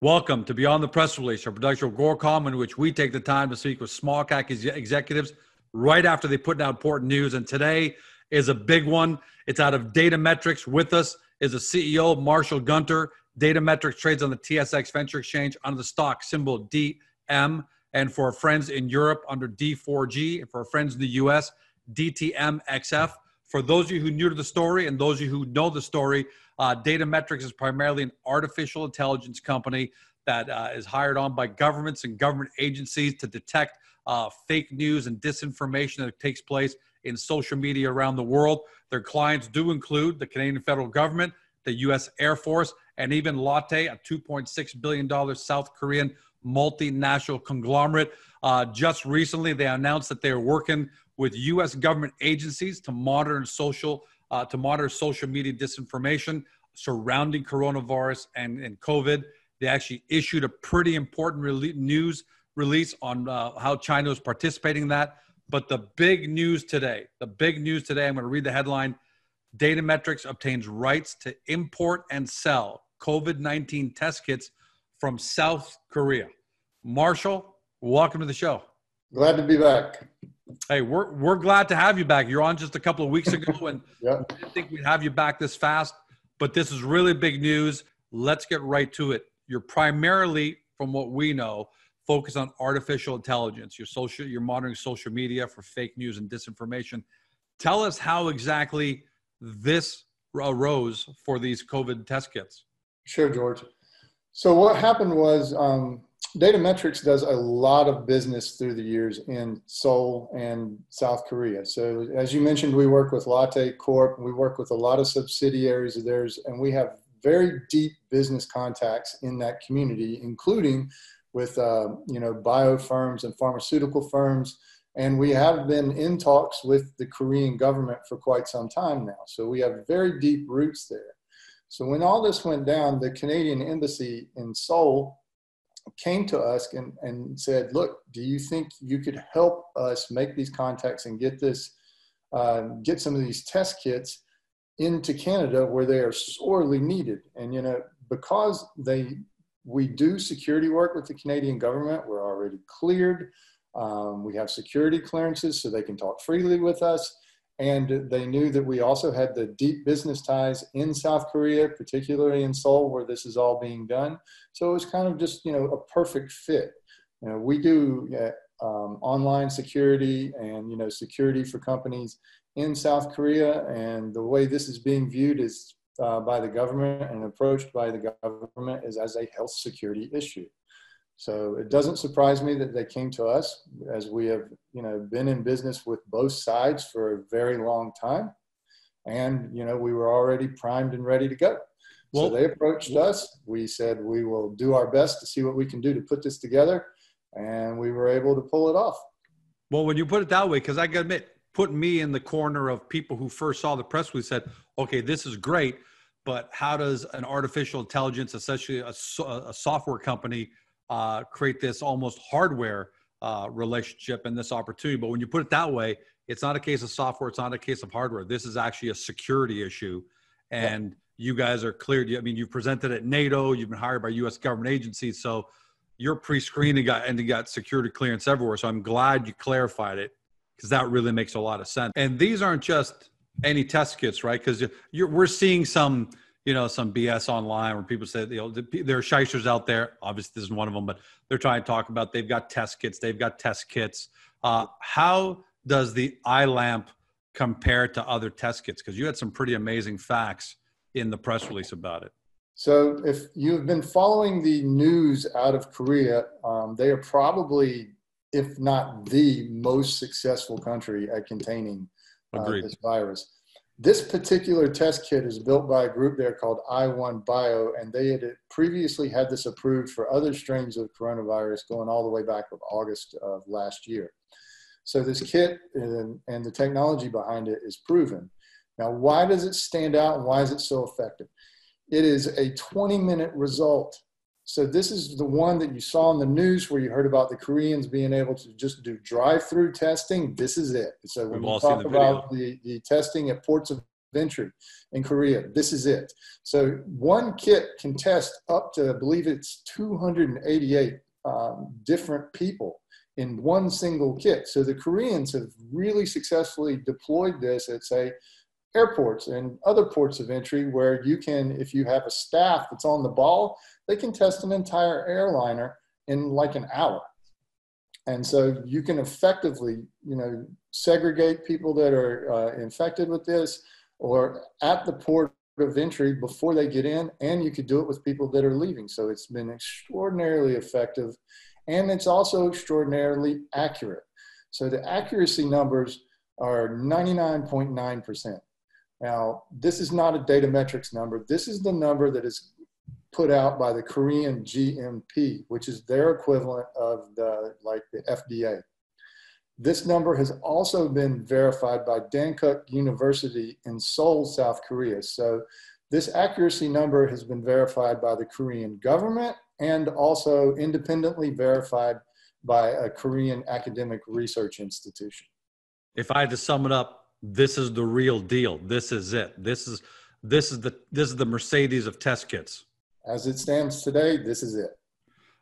Welcome to Beyond the Press Release, a production of Agoracom, in which we take the time to speak with small cap executives right after they put out important news. And today is a big one. It's out of Data Metrics. With us is the CEO, Marshall Gunter. Data Metrics trades on the TSX Venture Exchange under the stock symbol DM. And for our friends in Europe, under D4G. And for our friends in the US, DTMXF. For those of you who are new to the story and those of you who know the story, Data Metrics is primarily an artificial intelligence company that is hired on by governments and government agencies to detect fake news and disinformation that takes place in social media around the world. Their clients do include the Canadian federal government, the U.S. Air Force, and even Lotte, a $2.6 billion South Korean multinational conglomerate. Just recently, they announced that they are working with U.S. government agencies to monitor social media disinformation surrounding coronavirus and COVID. They actually issued a pretty important news release on how China is participating in that. But the big news today, I'm going to read the headline. Data Metrics obtains rights to import and sell COVID-19 test kits from South Korea. Marshall, welcome to the show. Glad to be back. Hey, we're glad to have you back. You're on just a couple of weeks ago, and yeah, I didn't think we'd have you back this fast, but this is really big news. Let's get right to it. You're primarily, from what we know, focus on artificial intelligence. You're monitoring social media for fake news and disinformation. Tell us how exactly this arose for these COVID test kits. Sure, George. So what happened was Data Metrics does a lot of business through the years in Seoul and South Korea. So as you mentioned, we work with Lotte Corp. We work with a lot of subsidiaries of theirs, and we have very deep business contacts in that community, including with bio firms and pharmaceutical firms. And we have been in talks with the Korean government for quite some time now. So we have very deep roots there. So when all this went down, the Canadian embassy in Seoul came to us and said, look, do you think you could help us make these contacts and get some of these test kits into Canada where they are sorely needed? And, because we do security work with the Canadian government, we're already cleared. We have security clearances so they can talk freely with us. And they knew that we also had the deep business ties in South Korea, particularly in Seoul, where this is all being done. So it was kind of just, a perfect fit. We do online security and, security for companies in South Korea. And the way this is being viewed is by the government and approached by the government is as a health security issue. So it doesn't surprise me that they came to us, as we have, been in business with both sides for a very long time. And, we were already primed and ready to go. Well, so they approached us. We said, we will do our best to see what we can do to put this together. And we were able to pull it off. Well, when you put it that way, because I got to admit, put me in the corner of people who first saw the press release said, okay, this is great, but how does an artificial intelligence, essentially a software company, create this almost hardware relationship and this opportunity? But when you put it that way, it's not a case of software, it's not a case of hardware. This is actually a security issue. And you guys are cleared. I mean, you've presented at NATO, you've been hired by U.S. government agencies. So you're pre-screened and you got security clearance everywhere. So I'm glad you clarified it, because that really makes a lot of sense. And these aren't just any test kits, right? Because we're seeing some BS online where people say, there are shysters out there. Obviously, this isn't one of them, but they're trying to talk about they've got test kits. How does the iLamp compare to other test kits? Because you had some pretty amazing facts in the press release about it. So if you've been following the news out of Korea, they are probably if not the most successful country at containing this virus. This particular test kit is built by a group there called iONEBIO, and they had previously had this approved for other strains of coronavirus going all the way back to August of last year. So this kit and the technology behind it is proven. Now, why does it stand out and why is it so effective? It is a 20-minute result. So this is the one that you saw in the news where you heard about the Koreans being able to just do drive-through testing. This is it. So when you talk about the testing at ports of entry in Korea, this is it. So one kit can test up to, I believe it's 288 different people in one single kit. So the Koreans have really successfully deployed this at, say, airports and other ports of entry where you can, if you have a staff that's on the ball, they can test an entire airliner in like an hour. And so you can effectively, you know, segregate people that are infected with this or at the port of entry before they get in, and you could do it with people that are leaving. So it's been extraordinarily effective, and it's also extraordinarily accurate. So the accuracy numbers are 99.9%. Now, this is not a Data Metrics number. This is the number that is put out by the Korean GMP, which is their equivalent of the, like the FDA. This number has also been verified by Dankook University in Seoul, South Korea. So this accuracy number has been verified by the Korean government and also independently verified by a Korean academic research institution. If I had to sum it up, this is the real deal. This is it. This is the Mercedes of test kits. As it stands today, this is it.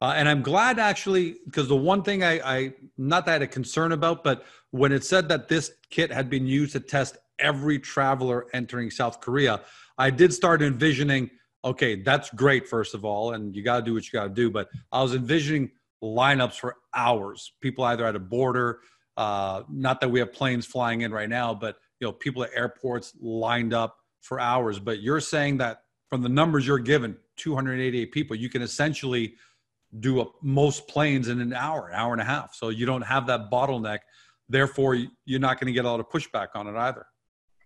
And I'm glad, actually, because the one thing I not that I had a concern about, but when it said that this kit had been used to test every traveler entering South Korea, I did start envisioning, okay, that's great, first of all, and you got to do what you got to do. But I was envisioning lineups for hours. People either at a border, not that we have planes flying in right now, but you know, people at airports lined up for hours. But you're saying that from the numbers you're given, 288 people, you can essentially do most planes in an hour and a half. So you don't have that bottleneck. Therefore, you're not going to get a lot of pushback on it either.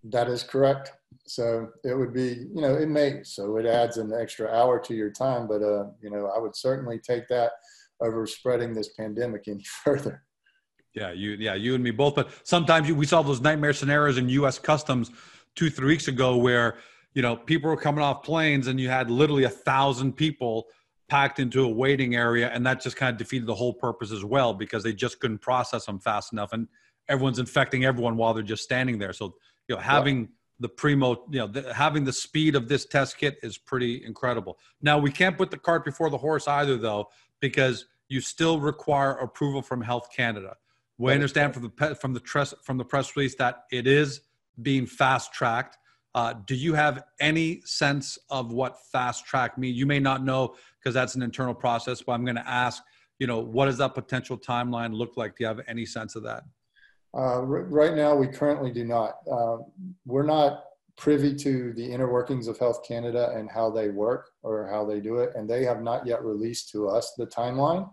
That is correct. So it would be, you know, it may, so it adds an extra hour to your time, but, you know, I would certainly take that over spreading this pandemic any further. Yeah, you and me both. But sometimes we saw those nightmare scenarios in U.S. Customs 2-3 weeks ago where, you know, people were coming off planes and you had literally 1,000 people packed into a waiting area. And that just kind of defeated the whole purpose as well, because they just couldn't process them fast enough. And everyone's infecting everyone while they're just standing there. So, you know, having the having the speed of this test kit is pretty incredible. Now, we can't put the cart before the horse either, though, because you still require approval from Health Canada. We understand from the press release that it is being fast-tracked. Do you have any sense of what fast-track means? You may not know because that's an internal process, but I'm going to ask, you know, what does that potential timeline look like? Do you have any sense of that? Right now, we currently do not. We're not privy to the inner workings of Health Canada and how they work or how they do it, and they have not yet released to us the timeline.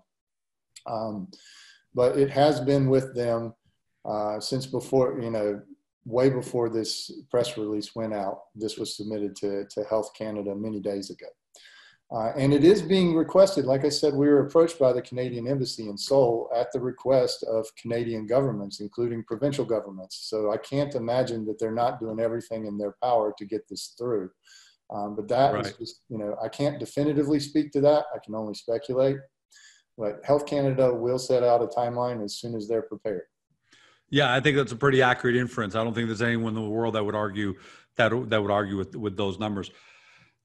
But it has been with them since before, you know, way before this press release went out. This was submitted to Health Canada many days ago. And it is being requested. Like I said, we were approached by the Canadian Embassy in Seoul at the request of Canadian governments, including provincial governments. So I can't imagine that they're not doing everything in their power to get this through. But that is just, you know, I can't definitively speak to that. I can only speculate. But Health Canada will set out a timeline as soon as they're prepared. Yeah, I think that's a pretty accurate inference. I don't think there's anyone in the world that would argue with those numbers.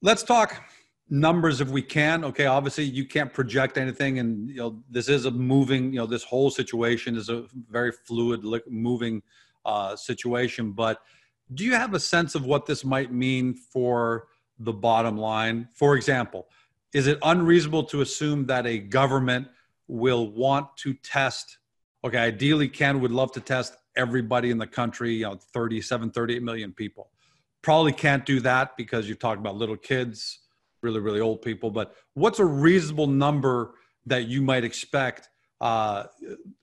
Let's talk numbers if we can. Okay, obviously you can't project anything, and you know this is a moving. You know this whole situation is a very fluid, moving situation. But do you have a sense of what this might mean for the bottom line? For example, is it unreasonable to assume that a government will want to test, okay, ideally Canada would love to test everybody in the country, you know, 37, 38 million people. Probably can't do that because you're talking about little kids, really, really old people, but what's a reasonable number that you might expect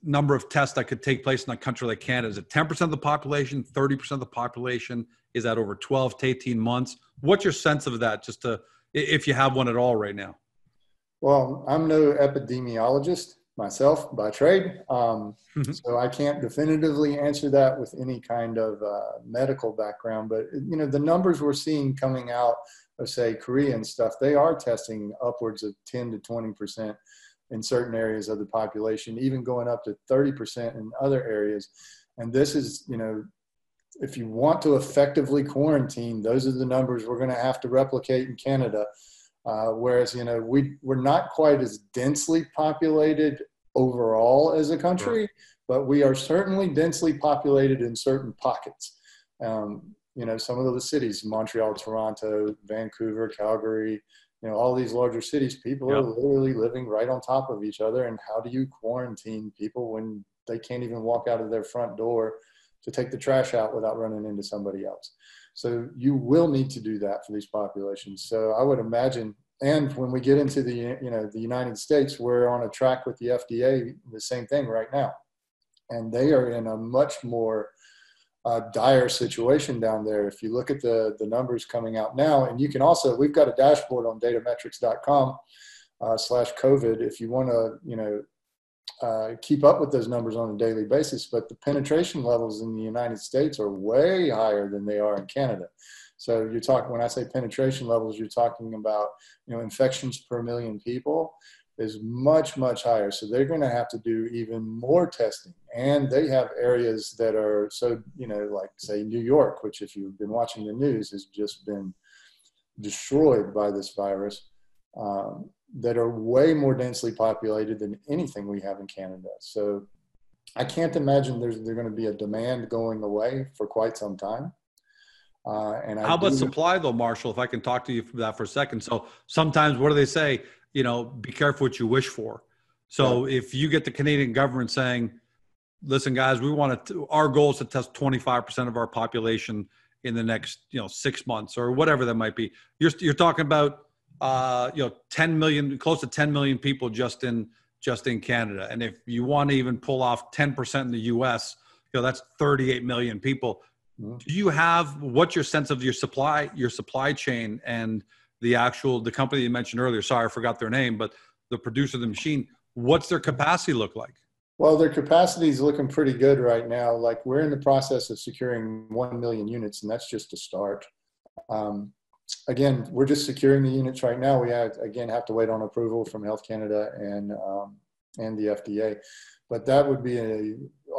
number of tests that could take place in a country like Canada? Is it 10% of the population, 30% of the population? Is that over 12 to 18 months? What's your sense of that, just to, if you have one at all right now? Well, I'm no epidemiologist myself by trade, so I can't definitively answer that with any kind of medical background. But you know, the numbers we're seeing coming out of, say, Korea and stuff, they are testing upwards of 10 to 20% in certain areas of the population, even going up to 30% in other areas. And this is, you know, if you want to effectively quarantine, those are the numbers we're going to have to replicate in Canada. Whereas, you know, we're not quite as densely populated overall as a country, but we are certainly densely populated in certain pockets. You know, some of the cities, Montreal, Toronto, Vancouver, Calgary, you know, all these larger cities, people are literally living right on top of each other. And how do you quarantine people when they can't even walk out of their front door to take the trash out without running into somebody else? So you will need to do that for these populations. So I would imagine, and when we get into the, you know, the United States, we're on a track with the FDA, the same thing right now. And they are in a much more dire situation down there. If you look at the numbers coming out now, and you can also, we've got a dashboard on datametrics.com/COVID if you want to, you know, keep up with those numbers on a daily basis, but the penetration levels in the United States are way higher than they are in Canada. So you're talking, when I say penetration levels, you're talking about, you know, infections per million people is much, much higher. So they're going to have to do even more testing. And they have areas that are so, you know, like say New York, which if you've been watching the news has just been destroyed by this virus. That are way more densely populated than anything we have in Canada. So I can't imagine there's going to be a demand going away for quite some time. And how about supply though, Marshall, if I can talk to you for that for a second. So sometimes what do they say? You know, be careful what you wish for. So if you get the Canadian government saying, listen guys, we want to, our goal is to test 25% of our population in the next, you know, 6 months or whatever that might be. You're talking about, you know, 10 million, close to 10 million people just in Canada. And if you want to even pull off 10% in the US, you know, that's 38 million people. Do you have, what's your sense of your supply chain and the company you mentioned earlier, sorry, I forgot their name, but the producer of the machine, what's their capacity look like? Well, their capacity is looking pretty good right now. Like we're in the process of securing 1 million units and that's just a start. Again, we're just securing the units right now. We have to wait on approval from Health Canada and the FDA, but that would be a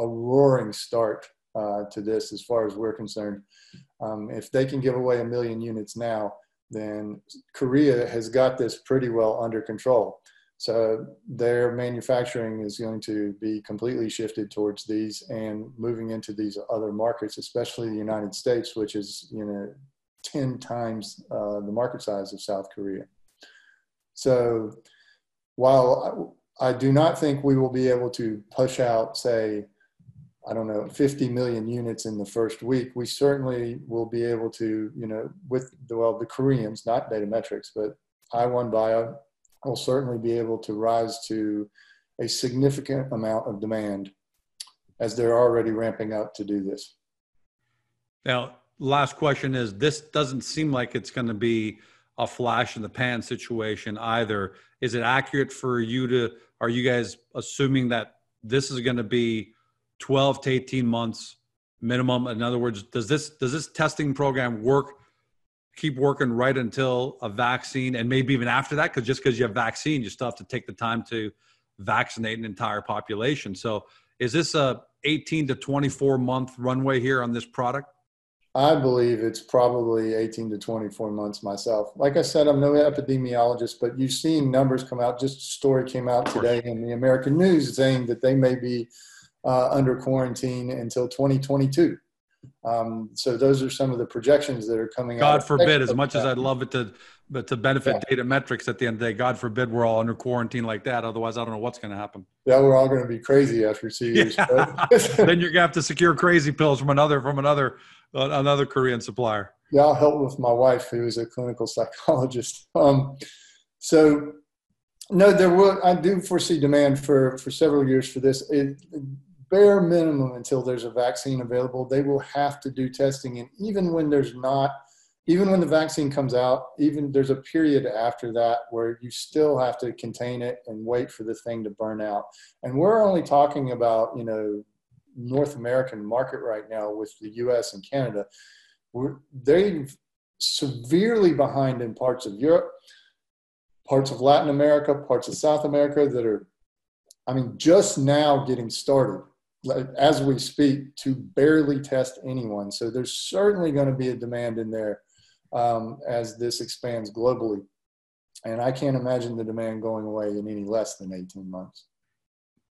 roaring start to this as far as we're concerned. If they can give away 1 million units now, then Korea has got this pretty well under control. So their manufacturing is going to be completely shifted towards these and moving into these other markets, especially the United States, which is, you know, 10 times the market size of South Korea. So while I do not think we will be able to push out, say, I don't know, 50 million units in the first week, we certainly will be able to, you know, with the Koreans, not Data Metrics, but iONEBIO will certainly be able to rise to a significant amount of demand as they're already ramping up to do this. Now, last question is, this doesn't seem like it's going to be a flash in the pan situation either. Is it accurate for you to, are you guys assuming that this is going to be 12 to 18 months minimum? In other words, does this testing program keep working right until a vaccine and maybe even after that? Because just because you have vaccine, you still have to take the time to vaccinate an entire population. So is this a 18 to 24 month runway here on this product? I believe it's probably 18 to 24 months myself. Like I said, I'm no epidemiologist, but you've seen numbers come out. Just a story came out today in the American News saying that they may be under quarantine until 2022. So those are some of the projections that are coming out. God forbid, as much as I'd love it to benefit Data Metrics at the end of the day, God forbid we're all under quarantine like that. Otherwise, I don't know what's going to happen. Yeah, we're all going to be crazy after 2 years. Then you're going to have to secure crazy pills from another Korean supplier. Yeah, I'll help with my wife, who is a clinical psychologist. So No, there will. I do foresee demand for several years for this. Bare minimum, until there's a vaccine available, they will have to do testing. And even when there's not, even when the vaccine comes out, even there's a period after that where you still have to contain it and wait for the thing to burn out. And we're only talking about, you know, North American market right now with the US and Canada. They're severely behind in parts of Europe, parts of Latin America, parts of South America that are, I mean, just now getting started, as we speak, to barely test anyone. So there's certainly going to be a demand in there as this expands globally. And I can't imagine the demand going away in any less than 18 months.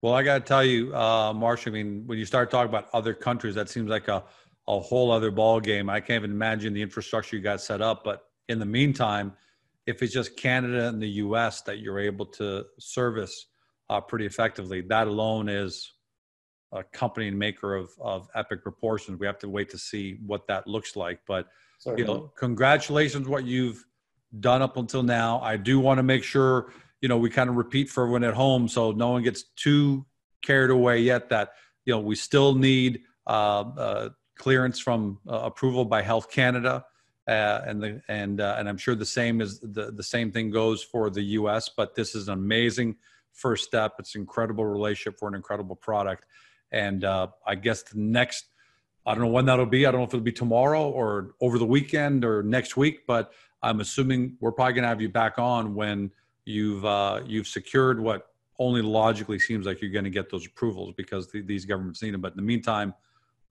Well, I got to tell you, Marshall, I mean, when you start talking about other countries, that seems like a whole other ball game. I can't even imagine the infrastructure you got set up. But in the meantime, if it's just Canada and the US that you're able to service pretty effectively, that alone is a company and maker of epic proportions. We have to wait to see what that looks like. But certainly, you know, congratulations what you've done up until now. I do want to make sure, you know, we kind of repeat for everyone at home so no one gets too carried away yet, that, you know, we still need clearance from approval by Health Canada, and I'm sure the same is the same thing goes for the U.S. But this is an amazing first step. It's an incredible relationship for an incredible product, and I guess the next, I don't know when that'll be. I don't know if it'll be tomorrow or over the weekend or next week, but I'm assuming we're probably going to have you back on when you've secured what only logically seems like you're going to get those approvals, because these governments need them. But in the meantime,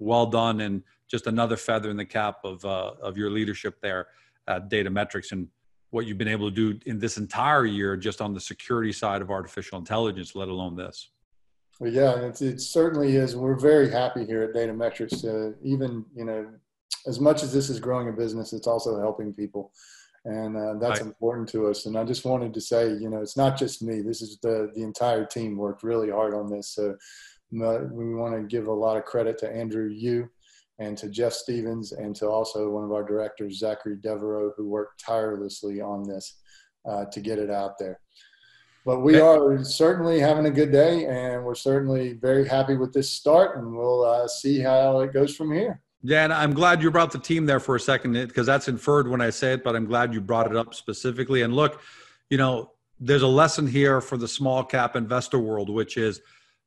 well done, and just another feather in the cap of your leadership there at Data Metrics, and what you've been able to do in this entire year just on the security side of artificial intelligence, let alone this. Well, yeah, it certainly is. We're very happy here at Data Metrics to even, you know, as much as this is growing a business, it's also helping people. And that's important to us. And I just wanted to say, you know, it's not just me. This is the entire team worked really hard on this. So we want to give a lot of credit to Andrew Yu and to Jeff Stevens, and to also one of our directors, Zachary Devereaux, who worked tirelessly on this to get it out there. But we are certainly having a good day, and we're certainly very happy with this start, and we'll see how it goes from here. Yeah, and I'm glad you brought the team there for a second, because that's inferred when I say it, but I'm glad you brought it up specifically. And look, you know, there's a lesson here for the small cap investor world, which is,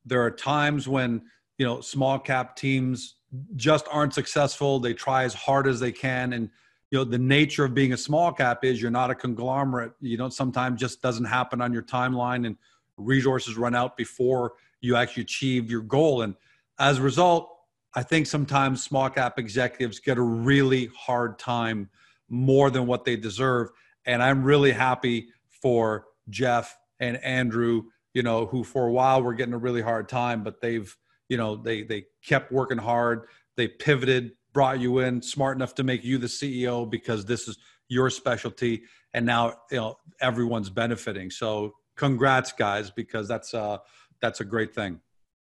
there are times when, you know, small cap teams just aren't successful. They try as hard as they can. And, you know, the nature of being a small cap is you're not a conglomerate. You know, sometimes just doesn't happen on your timeline, and resources run out before you actually achieve your goal. And as a result, I think sometimes small cap executives get a really hard time, more than what they deserve. And I'm really happy for Jeff and Andrew, you know, who for a while were getting a really hard time, but they've, you know, they kept working hard. They pivoted, brought you in, smart enough to make you the CEO because this is your specialty. And now, you know, everyone's benefiting. So congrats, guys, because that's a great thing.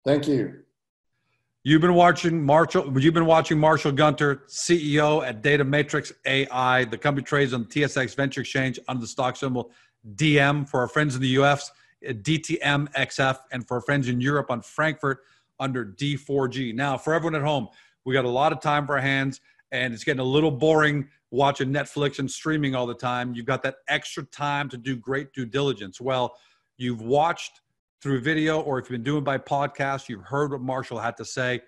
Thank you. You've been watching Marshall Gunter, CEO at Data Metrics AI. The company trades on the TSX Venture Exchange under the stock symbol DM for our friends in the US. DTMXF, and for our friends in Europe on Frankfurt under D4G. Now, for everyone at home, we got a lot of time for our hands, and it's getting a little boring watching Netflix and streaming all the time. You've got that extra time to do great due diligence. Well, you've watched through video, or if you've been doing by podcast, you've heard what Marshall had to say.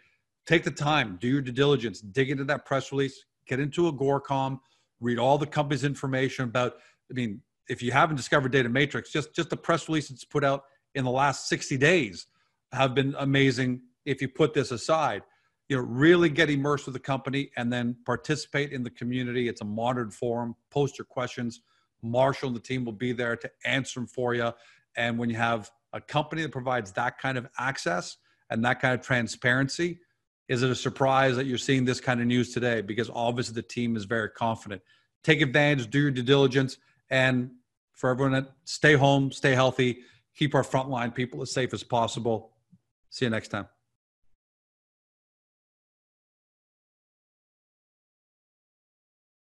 Take the time, do your due diligence, dig into that press release, get into a Gorcom, read all the company's information about, I mean, if you haven't discovered Data Metrics, just the press release that's put out in the last 60 days have been amazing. If you put this aside, you know, really get immersed with the company and then participate in the community. It's a monitored forum. Post your questions. Marshall and the team will be there to answer them for you. And when you have a company that provides that kind of access and that kind of transparency, is it a surprise that you're seeing this kind of news today? Because obviously the team is very confident. Take advantage, do your due diligence. And for everyone, stay home, stay healthy, keep our frontline people as safe as possible. See you next time.